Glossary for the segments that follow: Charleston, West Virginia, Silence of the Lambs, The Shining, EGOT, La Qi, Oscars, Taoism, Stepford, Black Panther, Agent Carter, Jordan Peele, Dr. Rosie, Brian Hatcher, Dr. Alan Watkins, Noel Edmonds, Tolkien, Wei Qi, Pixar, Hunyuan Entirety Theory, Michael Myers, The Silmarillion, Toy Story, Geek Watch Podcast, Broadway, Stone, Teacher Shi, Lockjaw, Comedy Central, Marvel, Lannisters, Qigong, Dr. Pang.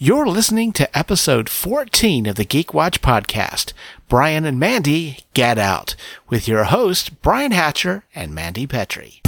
You're listening to episode 14 of the Geek Watch Podcast, Brian and Mandy Get Out, with your hosts, Brian Hatcher and Mandy Petrie.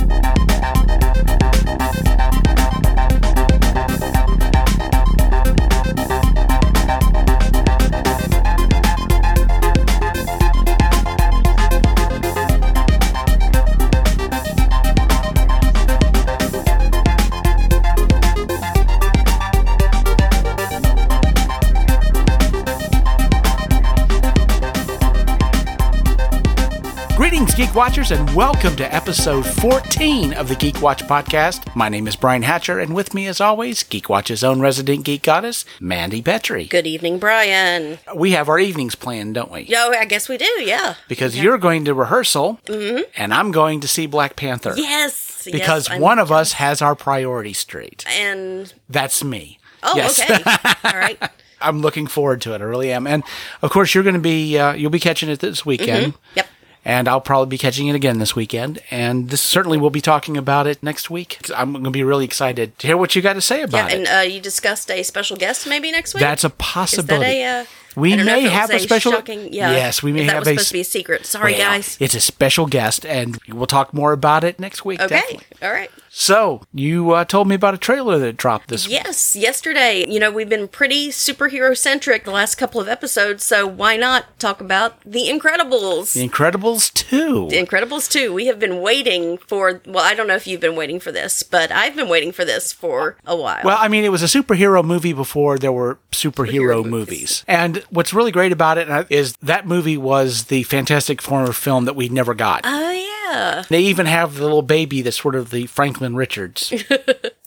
Greetings, Geek Watchers, and welcome to episode 14 of the Geek Watch Podcast. My name is Brian Hatcher, and with me, as always, Geek Watch's own resident geek goddess, Mandy Petrie. Good evening, Brian. We have our evenings planned, don't we? No, I guess we do, yeah. Because you're going to rehearsal, and I'm going to see Black Panther. Yes. Because one of us has our priorities straight. And? That's me. Oh, yes. Okay. All right. I'm looking forward to it. I really am. And, of course, you're going to be, you'll be catching it this weekend. Mm-hmm. Yep. And I'll probably be catching it again this weekend. And this certainly we'll be talking about it next week. I'm going to be really excited to hear what you got to say about it. And you discussed a special guest maybe next week? That's a possibility. Is that we may have a special... Shocking, yeah. Yes, we may have a... That was supposed to be a secret. Sorry, guys. It's a special guest, and we'll talk more about it next week. Okay, definitely. All right. So, you told me about a trailer that dropped this week. Yes, yesterday. You know, we've been pretty superhero-centric the last couple of episodes, so why not talk about The Incredibles? The Incredibles 2. The Incredibles 2. We have been waiting for... Well, I don't know if you've been waiting for this, but I've been waiting for this for a while. Well, I mean, it was a superhero movie before there were superhero movies. And what's really great about it is that movie was the Fantastic Four film that we never got. Oh, yeah. They even have the little baby that's sort of the Franklin Richards.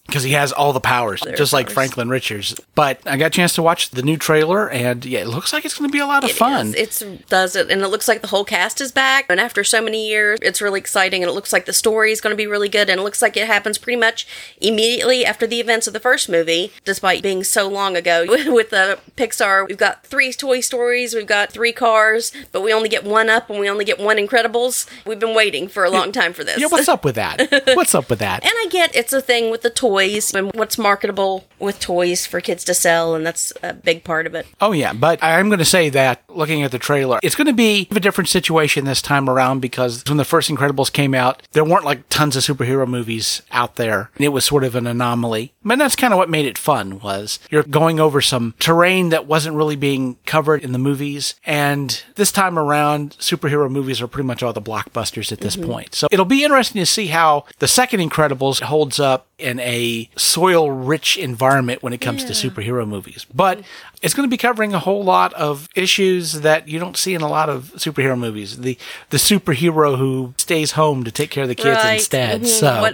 Because he has all the powers, like Franklin Richards. But I got a chance to watch the new trailer, and yeah, it looks like it's going to be a lot of fun. And it looks like the whole cast is back. And after so many years, it's really exciting, and it looks like the story is going to be really good, and it looks like it happens pretty much immediately after the events of the first movie, despite being so long ago. With Pixar, we've got 3 Toy Stories, we've got 3 Cars, but we only get one Up, and we only get one Incredibles. We've been waiting for a long time for this. Yeah, what's up with that? And I get it's a thing with the toys and what's marketable with toys for kids to sell, and that's a big part of it. Oh, yeah. But I'm going to say that looking at the trailer, it's going to be a different situation this time around, because when the first Incredibles came out, there weren't like tons of superhero movies out there. It was sort of an anomaly. But that's kind of what made it fun, was you're going over some terrain that wasn't really being covered in the movies. And this time around, superhero movies are pretty much all the blockbusters at this point. So it'll be interesting to see how the second Incredibles holds up in a soil-rich environment when it comes to superhero movies. But it's going to be covering a whole lot of issues that you don't see in a lot of superhero movies. The superhero who stays home to take care of the kids instead. So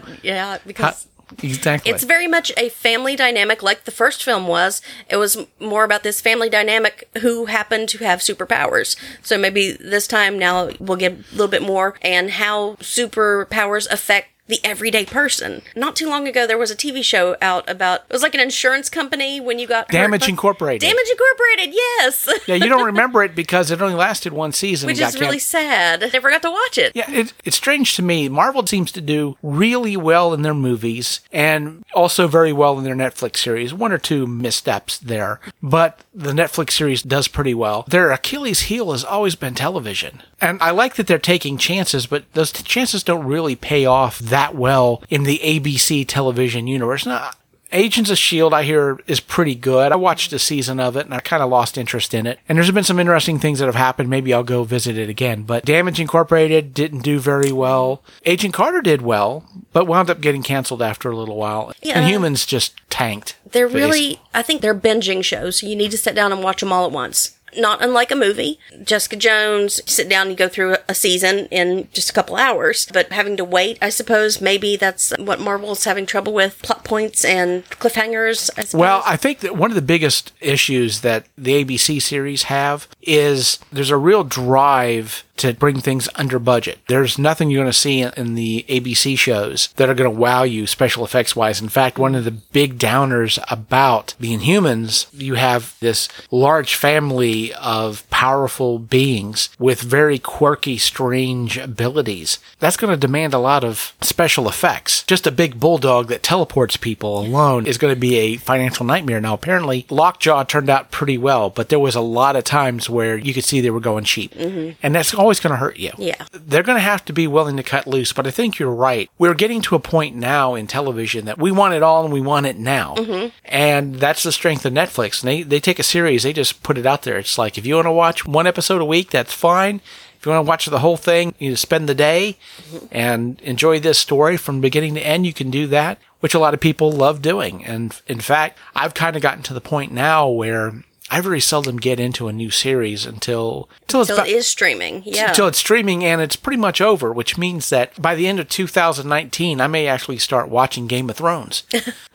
exactly. It's very much a family dynamic like the first film was. It was more about this family dynamic who happened to have superpowers. So maybe this time now we'll get a little bit more and how superpowers affect the everyday person. Not too long ago, there was a TV show out about, it was like an insurance company when you got Damage Incorporated. Damage Incorporated, yes. Yeah, you don't remember it because it only lasted one season. Which is really sad. I never got to watch it. Yeah, it's strange to me. Marvel seems to do really well in their movies and also very well in their Netflix series. One or two missteps there, but the Netflix series does pretty well. Their Achilles heel has always been television. And I like that they're taking chances, but those chances don't really pay off that well in the ABC television universe. Now, Agents of S.H.I.E.L.D., I hear, is pretty good. I watched a season of it, and I kind of lost interest in it. And there's been some interesting things that have happened. Maybe I'll go visit it again. But Damage Incorporated didn't do very well. Agent Carter did well, but wound up getting canceled after a little while. Yeah. Inhumans just tanked. They're really, I think they're binging shows. You need to sit down and watch them all at once. Not unlike a movie. Jessica Jones, sit down and go through a season in just a couple hours, but having to wait, I suppose, maybe that's what Marvel's having trouble with, plot points and cliffhangers, I suppose. Well, I think that one of the biggest issues that the ABC series have is there's a real drive to bring things under budget. There's nothing you're going to see in the ABC shows that are going to wow you special effects wise. In fact, one of the big downers about the Inhumans, you have this large family of powerful beings with very quirky, strange abilities. That's going to demand a lot of special effects. Just a big bulldog that teleports people alone is going to be a financial nightmare. Now, apparently, Lockjaw turned out pretty well, but there was a lot of times where you could see they were going cheap. Mm-hmm. And that's always going to hurt you. Yeah. They're going to have to be willing to cut loose, but I think you're right. We're getting to a point now in television that we want it all and we want it now. Mm-hmm. And that's the strength of Netflix. And they take a series, they just put it out there. It's like, if you want to watch one episode a week, that's fine. If you want to watch the whole thing, you spend the day and enjoy this story from beginning to end, you can do that, which a lot of people love doing. And in fact, I've kind of gotten to the point now where I very seldom get into a new series until it is streaming. Yeah. Until it's streaming and it's pretty much over, which means that by the end of 2019, I may actually start watching Game of Thrones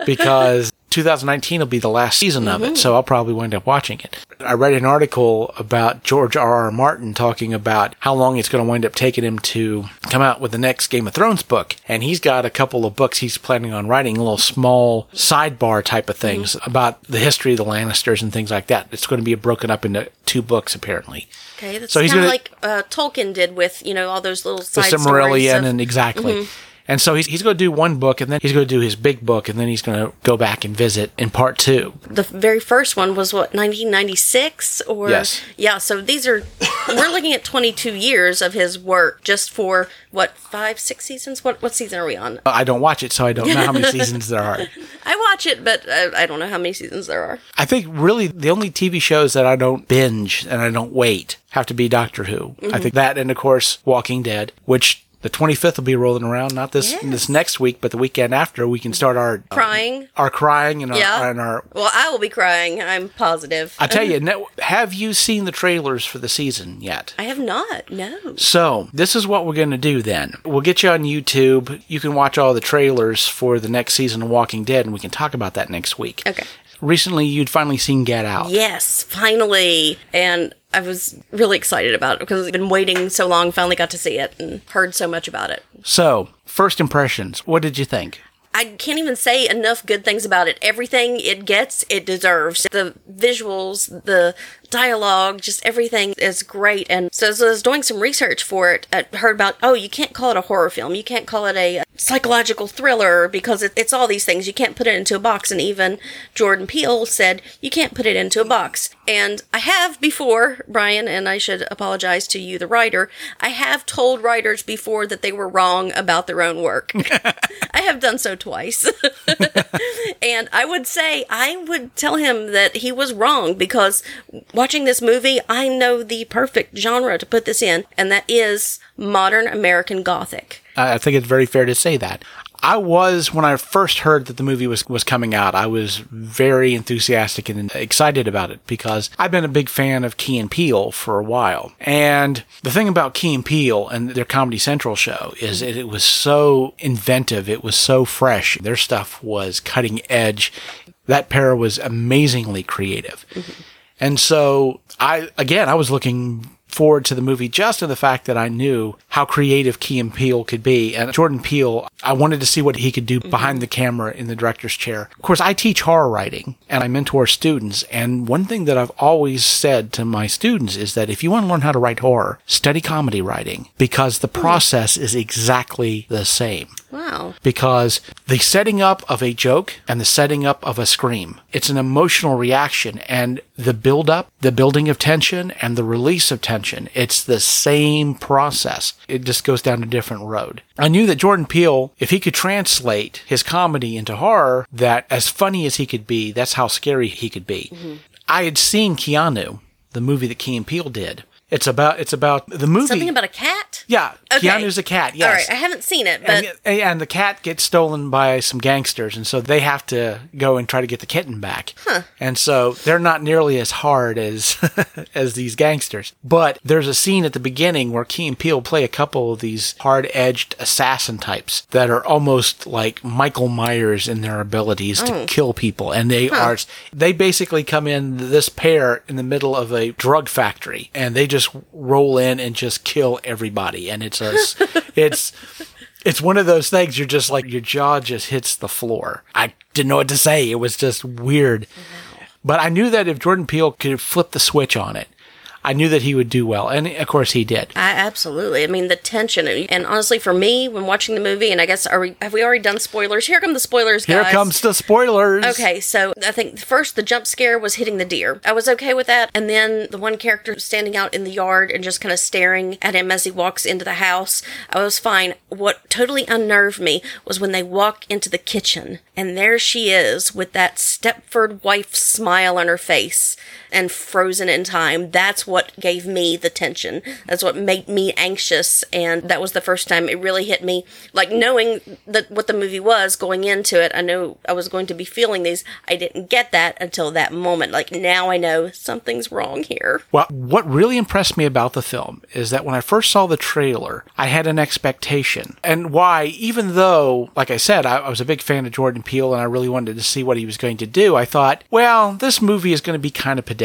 because 2019 will be the last season of it, so I'll probably wind up watching it. I read an article about George R. R. Martin talking about how long it's going to wind up taking him to come out with the next Game of Thrones book, and he's got a couple of books he's planning on writing, little small sidebar type of things about the history of the Lannisters and things like that. It's going to be broken up into two books, apparently. Okay, that's so kind of like Tolkien did with, you know, all those little side stories. The Silmarillion, and exactly. Mm-hmm. And so he's going to do one book, and then he's going to do his big book, and then he's going to go back and visit in part two. The very first one was, what, 1996? Or, yes. Yeah, so these are, we're looking at 22 years of his work just for, what, 5, 6 seasons? What season are we on? I don't watch it, so I don't know how many seasons there are. I watch it, but I don't know how many seasons there are. I think really the only TV shows that I don't binge and I don't wait have to be Doctor Who. Mm-hmm. I think that, and of course, Walking Dead, which... The 25th will be rolling around, not this next week, but the weekend after. We can start our crying. Our crying and our Well, I will be crying. I'm positive. I tell you, have you seen the trailers for the season yet? I have not, no. So, this is what we're going to do then. We'll get you on YouTube. You can watch all the trailers for the next season of Walking Dead, and we can talk about that next week. Okay. Recently, you'd finally seen Get Out. Yes, finally. And I was really excited about it because I've been waiting so long, finally got to see it and heard so much about it. So, first impressions. What did you think? I can't even say enough good things about it. Everything it gets, it deserves. The visuals, the dialogue, just everything is great. And so I was doing some research for it. I heard about, you can't call it a horror film. You can't call it a psychological thriller because it's all these things. You can't put it into a box. And even Jordan Peele said, you can't put it into a box. And I have before, Brian, and I should apologize to you, the writer, I have told writers before that they were wrong about their own work. I have done so twice. And I would tell him that he was wrong because watching this movie, I know the perfect genre to put this in, and that is modern American Gothic. I think it's very fair to say that. When I first heard that the movie was coming out, I was very enthusiastic and excited about it because I've been a big fan of Key and Peele for a while. And the thing about Key and Peele and their Comedy Central show is it was so inventive. It was so fresh. Their stuff was cutting edge. That pair was amazingly creative. Mm-hmm. And so I was looking forward to the movie just in the fact that I knew how creative Key and Peele could be. And Jordan Peele, I wanted to see what he could do behind the camera in the director's chair. Of course, I teach horror writing and I mentor students. And one thing that I've always said to my students is that if you want to learn how to write horror, study comedy writing because the process is exactly the same. Wow. Because the setting up of a joke and the setting up of a scream, it's an emotional reaction, and the build-up, the building of tension, and the release of tension, it's the same process. It just goes down a different road. I knew that Jordan Peele, if he could translate his comedy into horror, that as funny as he could be, that's how scary he could be. Mm-hmm. I had seen Keanu, the movie that Key and Peele did. It's about the movie. Something about a cat? Yeah. Okay. Keanu's a cat, yes. All right, I haven't seen it, but... And the cat gets stolen by some gangsters, and so they have to go and try to get the kitten back. Huh. And so they're not nearly as hard as as these gangsters. But there's a scene at the beginning where Key and Peele play a couple of these hard-edged assassin types that are almost like Michael Myers in their abilities to kill people. And they basically come in, this pair, in the middle of a drug factory, and they just just roll in and just kill everybody. And it's a, it's one of those things you're just like, your jaw just hits the floor. I didn't know what to say. It was just weird. Wow. But I knew that if Jordan Peele could flip the switch on it, I knew that he would do well. And, of course, he did. Absolutely. I mean, the tension. And honestly, for me, when watching the movie, and I guess, have we already done spoilers? Here come the spoilers, guys. Here comes the spoilers. Okay, so I think first the jump scare was hitting the deer. I was okay with that. And then the one character standing out in the yard and just kind of staring at him as he walks into the house, I was fine. What totally unnerved me was when they walk into the kitchen. And there she is with that Stepford wife smile on her face and frozen in time. That's what gave me the tension. That's what made me anxious. And that was the first time it really hit me. Like, knowing that what the movie was going into it, I knew I was going to be feeling these. I didn't get that until that moment. Like, now I know something's wrong here. Well, what really impressed me about the film is that when I first saw the trailer, I had an expectation. And why, even though, like I said, I was a big fan of Jordan Peele and I really wanted to see what he was going to do, I thought, well, this movie is going to be kind of pedestrian.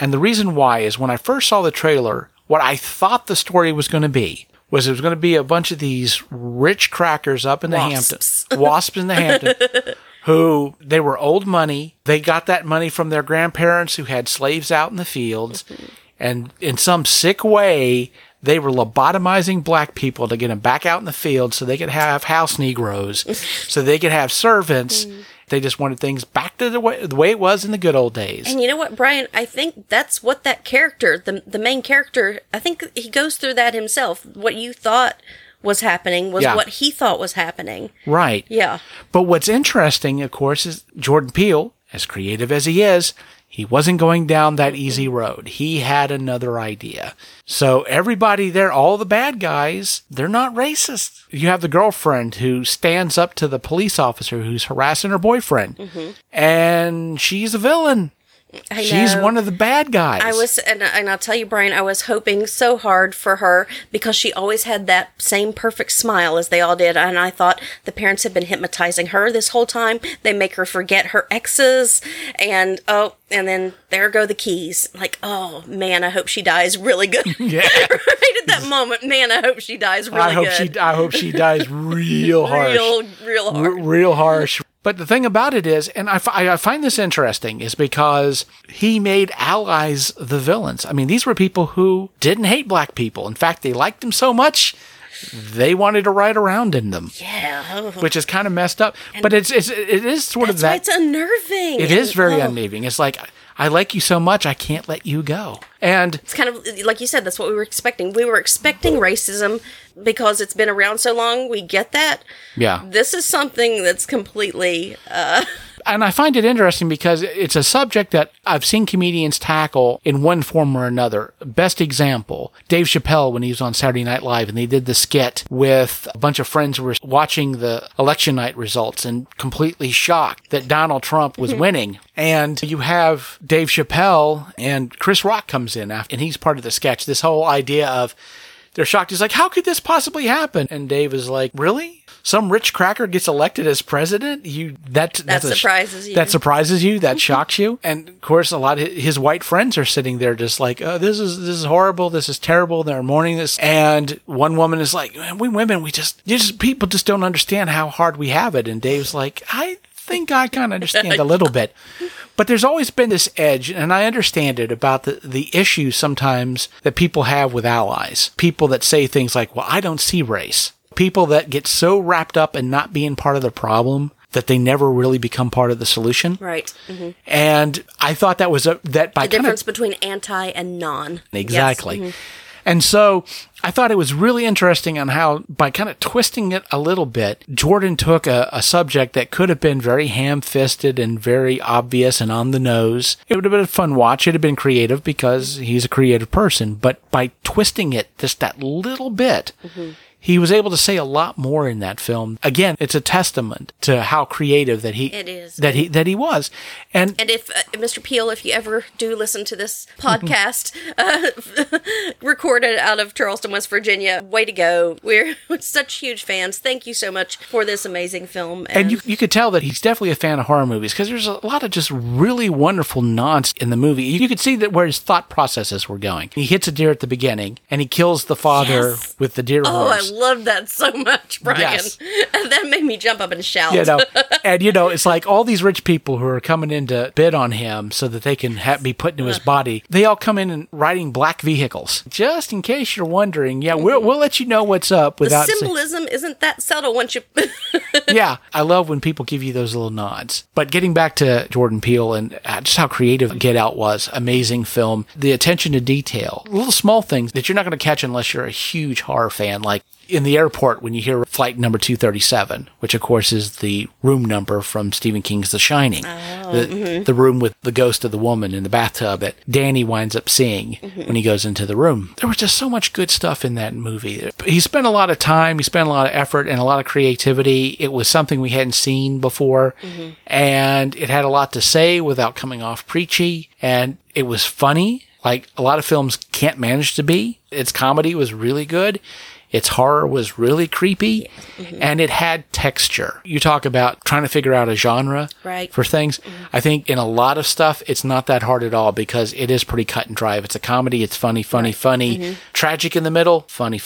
And the reason why is when I first saw the trailer, what I thought the story was going to be was it was going to be a bunch of these rich crackers up in the Hamptons. Wasps in the Hamptons. Who, they were old money. They got that money from their grandparents who had slaves out in the fields. And in some sick way, they were lobotomizing black people to get them back out in the field so they could have house Negroes, so they could have servants. They just wanted things back to the way it was in the good old days. And you know what, Brian? I think that's what that character, the main character, I think he goes through that himself. What you thought was happening was what he thought was happening. Right. Yeah. But what's interesting, of course, is Jordan Peele, as creative as he is, he wasn't going down that easy road. He had another idea. So everybody there, all the bad guys, they're not racist. You have the girlfriend who stands up to the police officer who's harassing her boyfriend. Mm-hmm. And she's a villain. I know. She's one of the bad guys. I was, and I'll tell you, Brian, I was hoping so hard for her because she always had that same perfect smile as they all did. And I thought the parents had been hypnotizing her this whole time. They make her forget her exes. And, and then there go the keys. Like, oh, man, I hope she dies really good. Yeah. Right at that moment, man, I hope she dies really good. I hope she dies real harsh. Real hard. Real harsh. But the thing about it is, and I find this interesting, is because he made allies the villains. I mean, these were people who didn't hate black people. In fact, they liked them so much, they wanted to ride around in them. Yeah. Which is kind of messed up. And but it is sort of that. It's unnerving. It is very unnerving. It's like, I like you so much, I can't let you go. And it's kind of, like you said, that's what we were expecting. We were expecting racism because it's been around so long. We get that. Yeah. This is something that's completely... And I find it interesting because it's a subject that I've seen comedians tackle in one form or another. Best example, Dave Chappelle, when he was on Saturday Night Live, and they did the skit with a bunch of friends who were watching the election night results and completely shocked that Donald Trump was winning. And you have Dave Chappelle and Chris Rock comes in after, and he's part of the sketch. This whole idea of they're shocked. He's like, how could this possibly happen? And Dave is like, really? Some rich cracker gets elected as president? That surprises you. That surprises you. That shocks you. And of course, a lot of his white friends are sitting there just like, oh, this is horrible. This is terrible. They're mourning this. And one woman is like, man, we women, people just don't understand how hard we have it. And Dave's like, I think I kind of understand a little bit. But there's always been this edge, and I understand it, about the issue sometimes that people have with allies. People that say things like, well, I don't see race. People that get so wrapped up in not being part of the problem that they never really become part of the solution. Right. Mm-hmm. And I thought that was the difference between anti and non. Exactly. Yes. Mm-hmm. And so I thought it was really interesting on how, by kind of twisting it a little bit, Jordan took a subject that could have been very ham-fisted and very obvious and on the nose. It would have been a fun watch. It would have been creative because he's a creative person. But by twisting it just that little bit, He was able to say a lot more in that film. Again, it's a testament to how creative that he was. And if Mr. Peele, if you ever do listen to this podcast recorded out of Charleston, West Virginia, way to go. We're such huge fans. Thank you so much for this amazing film. And you could tell that he's definitely a fan of horror movies, because there's a lot of just really wonderful nonsense in the movie. You could see that where his thought processes were going. He hits a deer at the beginning and he kills the father with the deer horse. I loved that so much, Brian. Yes. And that made me jump up and shout. You know, it's like all these rich people who are coming in to bid on him so that they can be put into his body. They all come in riding black vehicles. Just in case you're wondering, we'll let you know what's up. Without the symbolism isn't that subtle once you... Yeah, I love when people give you those little nods. But getting back to Jordan Peele and just how creative Get Out was, amazing film. The attention to detail, little small things that you're not going to catch unless you're a huge horror fan, like in the airport when you hear flight number 237, which of course is the room number from Stephen King's The Shining, the room with the ghost of the woman in the bathtub that Danny winds up seeing when he goes into the room. There was just so much good stuff in that movie. He spent a lot of time, he spent a lot of effort and a lot of creativity. It was something we hadn't seen before, and it had a lot to say without coming off preachy, and it was funny, like a lot of films can't manage to be. Its comedy was really good. Its horror was really creepy, and it had texture. You talk about trying to figure out a genre for things. I think in a lot of stuff, it's not that hard at all because it is pretty cut and dry. If it's a comedy, it's funny, tragic in the middle, funny.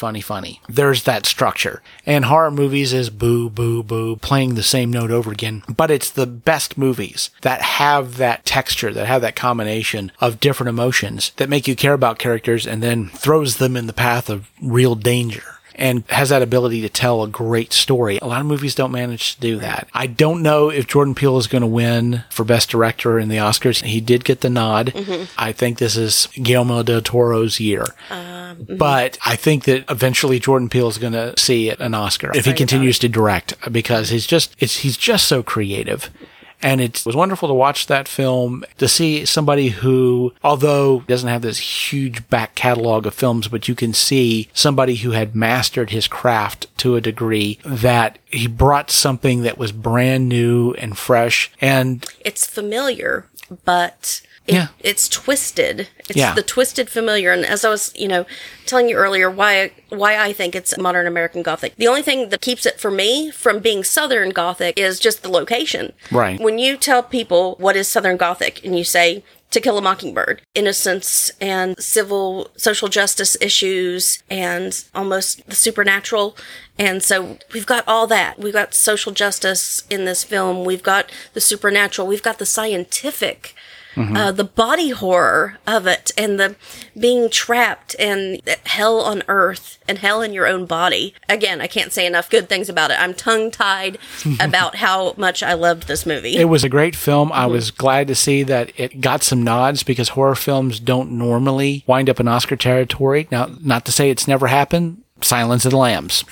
There's that structure. And horror movies is boo, boo, boo, playing the same note over again. But it's the best movies that have that texture, that have that combination of different emotions that make you care about characters and then throws them in the path of real danger. And has that ability to tell a great story. A lot of movies don't manage to do that. I don't know if Jordan Peele is going to win for Best Director in the Oscars. He did get the nod. I think this is Guillermo del Toro's year. But I think that eventually Jordan Peele is going to see an Oscar if he continues to direct, because he's just so creative. And it was wonderful to watch that film, to see somebody who, although doesn't have this huge back catalog of films, but you can see somebody who had mastered his craft to a degree that he brought something that was brand new and fresh. And it's familiar, but... It's twisted. It's the twisted familiar. And as I was, telling you earlier why I think it's modern American Gothic. The only thing that keeps it for me from being Southern Gothic is just the location. Right. When you tell people what is Southern Gothic and you say To Kill a Mockingbird, innocence and civil social justice issues and almost the supernatural. And so we've got all that. We've got social justice in this film. We've got the supernatural. We've got the scientific. The body horror of it and the being trapped and hell on earth and hell in your own body. Again, I can't say enough good things about it. I'm tongue-tied about how much I loved this movie. It was a great film. I was glad to see that it got some nods because horror films don't normally wind up in Oscar territory. Now, not to say it's never happened. Silence of the Lambs.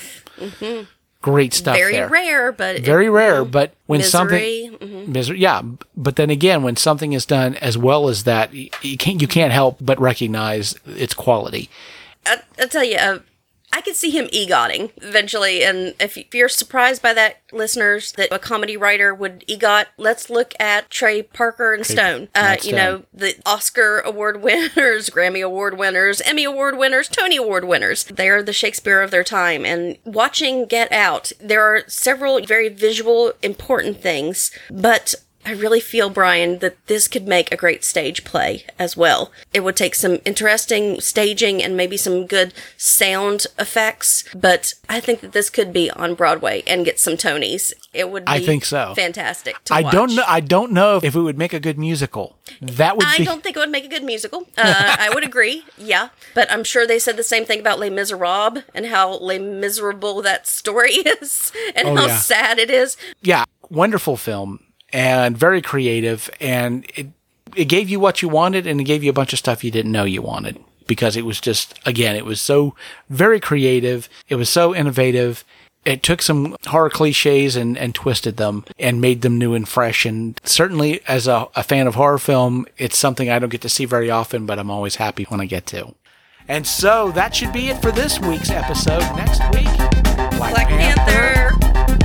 Great stuff. Very rare, but when Misery. Misery. Yeah, but then again, when something is done as well as that, you can't help but recognize its quality. I'll tell you, I could see him EGOTing eventually, and if you're surprised by that, listeners, that a comedy writer would EGOT, let's look at Trey Parker and Stone. The Oscar award winners, Grammy award winners, Emmy award winners, Tony award winners. They are the Shakespeare of their time. And watching Get Out, there are several very visual, important things, but I really feel, Brian, that this could make a great stage play as well. It would take some interesting staging and maybe some good sound effects, but I think that this could be on Broadway and get some Tonys. It would be fantastic to watch. I don't know if it would make a good musical. I don't think it would make a good musical. I would agree, yeah. But I'm sure they said the same thing about Les Miserables and how miserable that story is and how sad it is. Yeah, wonderful film. And very creative, and it gave you what you wanted, and it gave you a bunch of stuff you didn't know you wanted, because it was just, again, it was so very creative, it was so innovative, it took some horror cliches and twisted them, and made them new and fresh, and certainly as a fan of horror film, it's something I don't get to see very often, but I'm always happy when I get to. And so that should be it for this week's episode. Next week, Black Panther.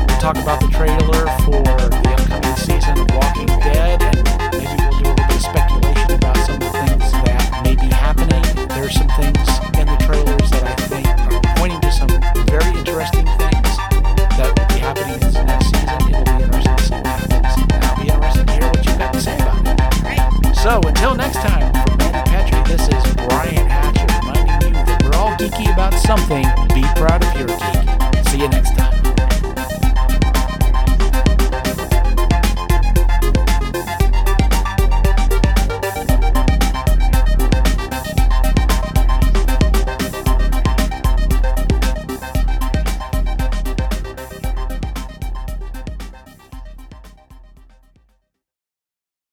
We'll talk about the trailer for the upcoming season of Walking Dead, and maybe we'll do a little bit of speculation about some of the things that may be happening. There's some things in the trailers that I think are pointing to some very interesting things that will be happening in the next season. It'll be interesting to see what happens. And I'll be interested to hear what you've got to say about it. Right. So until next time, from Mandy Petrie, this is Brian Hatcher, reminding you that we're all geeky about something. Be proud of your geek.